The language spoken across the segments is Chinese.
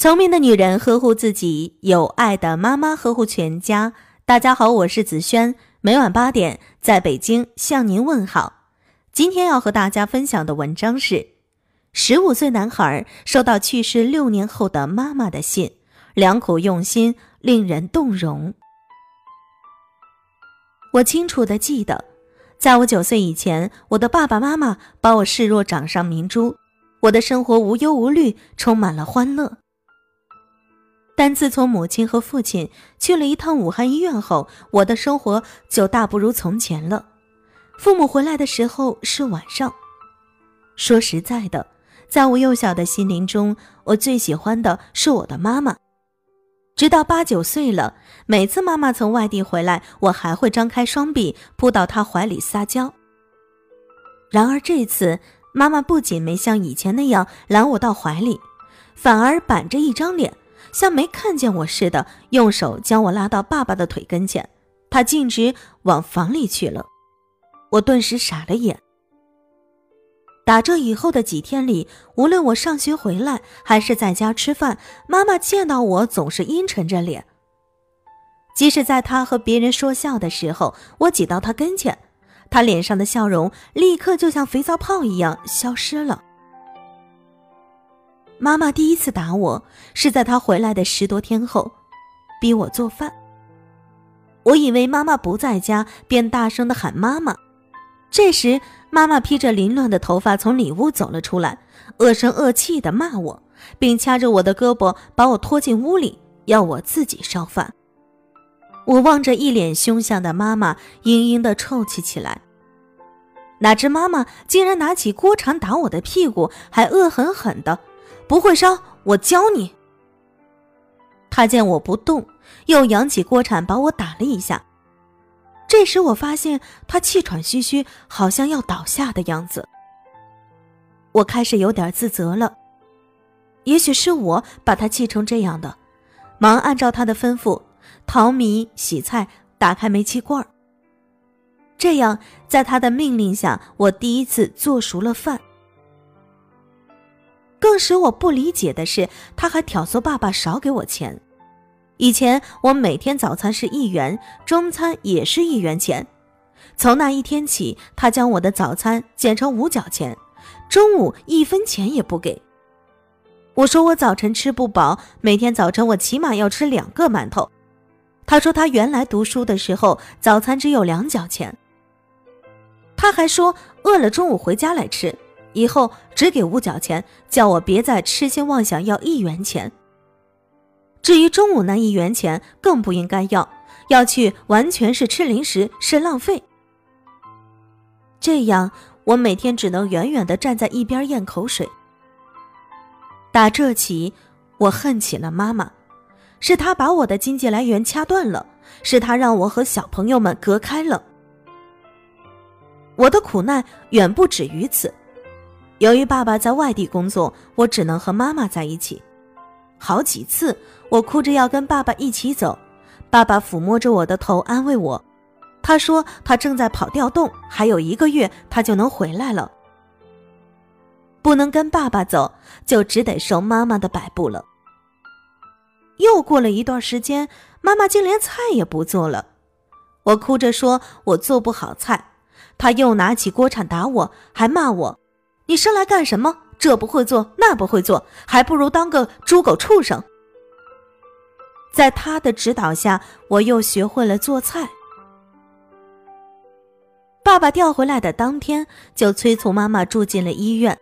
聪明的女人呵护自己，有爱的妈妈呵护全家。大家好，我是子轩，每晚8点在北京向您问好。今天要和大家分享的文章是15岁男孩收到去世6年后的妈妈的信，良苦用心，令人动容。我清楚地记得，在我9岁以前，我的爸爸妈妈把我视若掌上明珠，我的生活无忧无虑，充满了欢乐。但自从母亲和父亲去了一趟武汉医院后，我的生活就大不如从前了。父母回来的时候是晚上。说实在的，在我幼小的心灵中，我最喜欢的是我的妈妈。直到8、9岁了，每次妈妈从外地回来，我还会张开双臂扑到她怀里撒娇。然而这次，妈妈不仅没像以前那样揽我到怀里，反而板着一张脸，像没看见我似的，用手将我拉到爸爸的腿跟前，他径直往房里去了。我顿时傻了眼。打这以后的几天里，无论我上学回来还是在家吃饭，妈妈见到我总是阴沉着脸。即使在她和别人说笑的时候，我挤到她跟前，她脸上的笑容立刻就像肥皂泡一样消失了。妈妈第一次打我是在她回来的10多天后，逼我做饭。我以为妈妈不在家，便大声地喊妈妈。这时妈妈披着凌乱的头发从里屋走了出来，恶声恶气地骂我，并掐着我的胳膊把我拖进屋里，要我自己烧饭。我望着一脸凶相的妈妈，嘤嘤地臭气起来。哪知妈妈竟然拿起锅铲打我的屁股，还恶狠狠地，不会烧，我教你。他见我不动，又扬起锅铲把我打了一下。这时我发现他气喘吁吁，好像要倒下的样子。我开始有点自责了，也许是我把他气成这样的，忙按照他的吩咐，淘米、洗菜、打开煤气罐。这样，在他的命令下，我第一次做熟了饭。更使我不理解的是，他还挑唆爸爸少给我钱。以前我每天早餐是1元，中餐也是1元钱。从那一天起，他将我的早餐减成5角钱，中午1分钱也不给。我说我早晨吃不饱，每天早晨我起码要吃2个馒头。他说他原来读书的时候，早餐只有2角钱。他还说饿了中午回家来吃。以后只给5角钱，叫我别再痴心妄想要1元钱。至于中午那1元钱更不应该要，要去完全是吃零食，是浪费。这样我每天只能远远地站在一边咽口水。打这起，我恨起了妈妈，是她把我的经济来源掐断了，是她让我和小朋友们隔开了。我的苦难远不止于此。由于爸爸在外地工作，我只能和妈妈在一起。好几次，我哭着要跟爸爸一起走，爸爸抚摸着我的头安慰我，他说他正在跑调动，还有1个月他就能回来了。不能跟爸爸走，就只得受妈妈的摆布了。又过了一段时间，妈妈竟连菜也不做了。我哭着说我做不好菜，她又拿起锅铲打我，还骂我，你生来干什么？这不会做，那不会做，还不如当个猪狗畜生。在他的指导下，我又学会了做菜。爸爸调回来的当天，就催促妈妈住进了医院，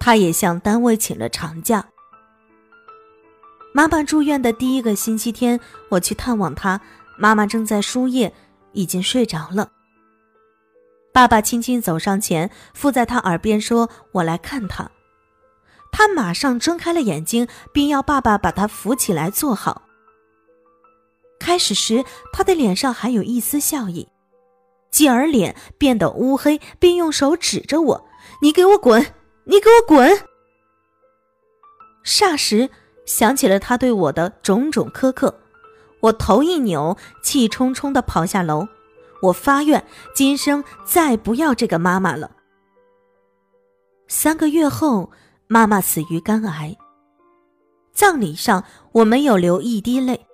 他也向单位请了长假。妈妈住院的第一个星期天，我去探望她，妈妈正在输液，已经睡着了。爸爸轻轻走上前，附在他耳边说，我来看他。他马上睁开了眼睛，并要爸爸把他扶起来坐好。开始时，他的脸上还有一丝笑意，继而脸变得乌黑，并用手指着我，你给我滚，你给我滚。霎时想起了他对我的种种苛刻，我头一扭，气冲冲地跑下楼。我发愿今生再不要这个妈妈了。3个月后，妈妈死于肝癌。葬礼上我没有流一滴泪。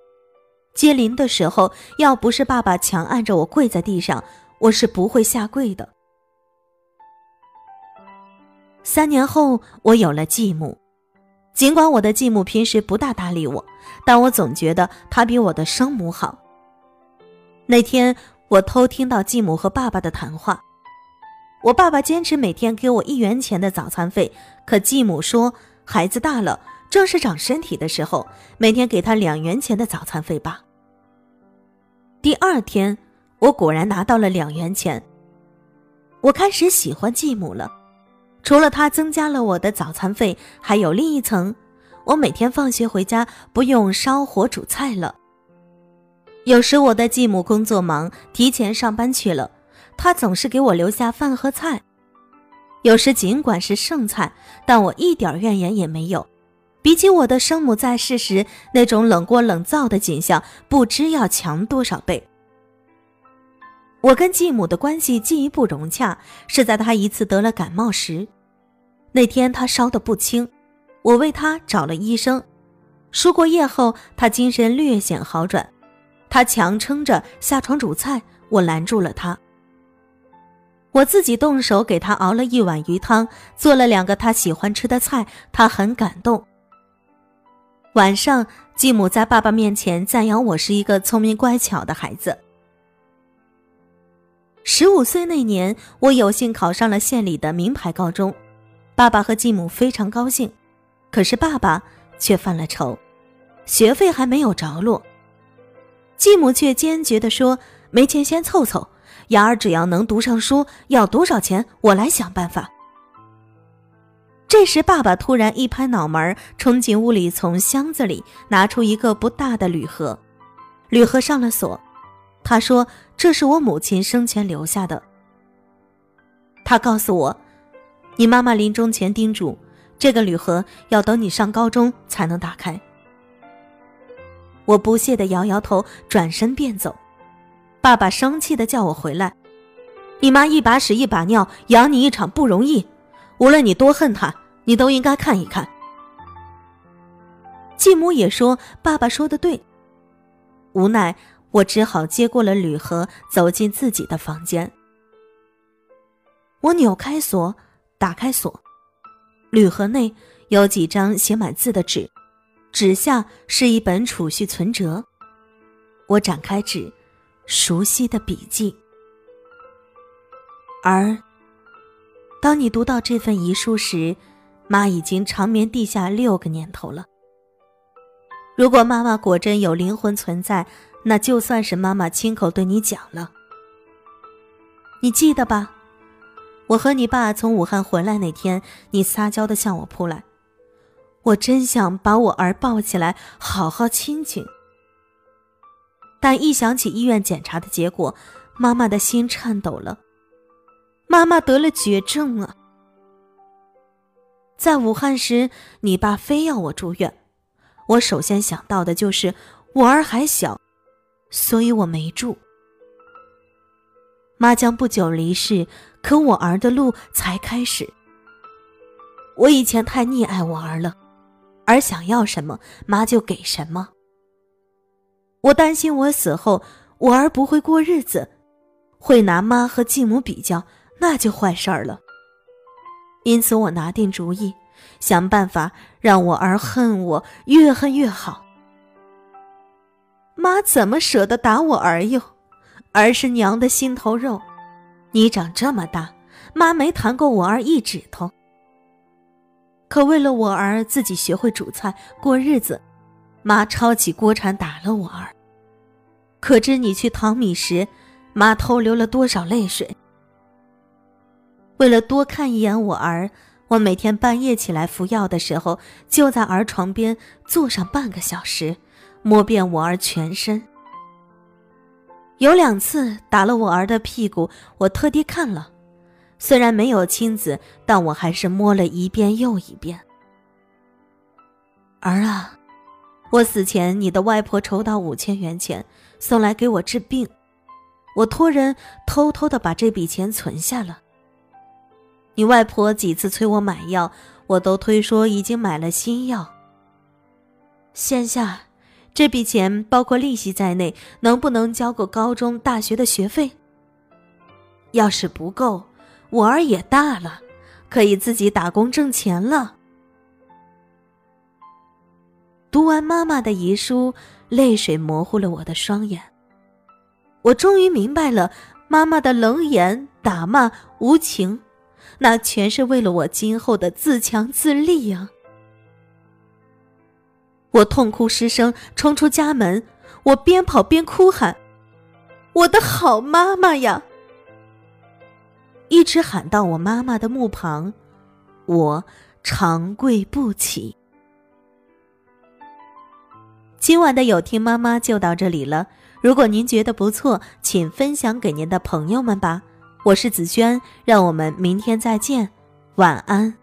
接灵的时候，要不是爸爸强按着我跪在地上，我是不会下跪的。3年后，我有了继母。尽管我的继母平时不大搭理我，但我总觉得她比我的生母好。那天我偷听到继母和爸爸的谈话。我爸爸坚持每天给我1元钱的早餐费，可继母说孩子大了，正是长身体的时候，每天给他2元钱的早餐费吧。第二天我果然拿到了2元钱。我开始喜欢继母了，除了她增加了我的早餐费，还有另一层，我每天放学回家不用烧火煮菜了。有时我的继母工作忙，提前上班去了，她总是给我留下饭和菜。有时尽管是剩菜，但我一点怨言也没有。比起我的生母在世时那种冷锅冷灶的景象，不知要强多少倍。我跟继母的关系进一步融洽，是在她一次得了感冒时。那天她烧得不轻，我为她找了医生。输过液后，她精神略显好转。他强撑着下床煮菜，我拦住了他。我自己动手给他熬了1碗鱼汤，做了2个他喜欢吃的菜，他很感动。晚上，继母在爸爸面前赞扬我是一个聪明乖巧的孩子。15岁那年，我有幸考上了县里的名牌高中，爸爸和继母非常高兴，可是爸爸却犯了愁，学费还没有着落。继母却坚决地说，没钱先凑凑，雅儿只要能读上书，要多少钱我来想办法。这时爸爸突然一拍脑门，冲进屋里，从箱子里拿出一个不大的铝盒。铝盒上了锁，他说这是我母亲生前留下的。他告诉我，你妈妈临终前叮嘱，这个铝盒要等你上高中才能打开。我不屑地摇摇头，转身便走。爸爸生气地叫我回来，你妈一把屎一把尿养你一场不容易，无论你多恨她，你都应该看一看。继母也说爸爸说得对。无奈我只好接过了铝盒，走进自己的房间。我扭开锁，打开锁，铝盒内有几张写满字的纸，纸下是一本储蓄存折。我展开纸，熟悉的笔记。而当你读到这份遗书时，妈已经长眠地下6个年头了。如果妈妈果真有灵魂存在，那就算是妈妈亲口对你讲了。你记得吧？我和你爸从武汉回来那天，你撒娇地向我扑来。我真想把我儿抱起来好好亲亲，但一想起医院检查的结果，妈妈的心颤抖了。妈妈得了绝症啊！在武汉时，你爸非要我住院，我首先想到的就是我儿还小，所以我没住。妈将不久离世，可我儿的路才开始。我以前太溺爱我儿了，而想要什么，妈就给什么。我担心我死后，我儿不会过日子，会拿妈和继母比较，那就坏事儿了。因此我拿定主意，想办法让我儿恨我，越恨越好。妈怎么舍得打我儿哟？儿是娘的心头肉，你长这么大，妈没弹过我儿一指头。可为了我儿自己学会煮菜过日子，妈抄起锅铲打了我儿。可知你去淘米时，妈偷流了多少泪水。为了多看一眼我儿，我每天半夜起来服药的时候，就在儿床边坐上半个小时，摸遍我儿全身。有2次打了我儿的屁股，我特地看了，虽然没有亲子，但我还是摸了一遍又一遍。儿啊，我死前你的外婆筹到5000元钱送来给我治病，我托人偷偷地把这笔钱存下了。你外婆几次催我买药，我都推说已经买了新药。现下这笔钱包括利息在内，能不能交够高中大学的学费？要是不够，我儿也大了，可以自己打工挣钱了。读完妈妈的遗书，泪水模糊了我的双眼。我终于明白了，妈妈的冷眼、打骂、无情，那全是为了我今后的自强自立啊！我痛哭失声，冲出家门，我边跑边哭喊：“我的好妈妈呀！”一直喊到我妈妈的墓旁，我长跪不起。今晚的有听妈妈就到这里了，如果您觉得不错，请分享给您的朋友们吧。我是紫萱，让我们明天再见，晚安。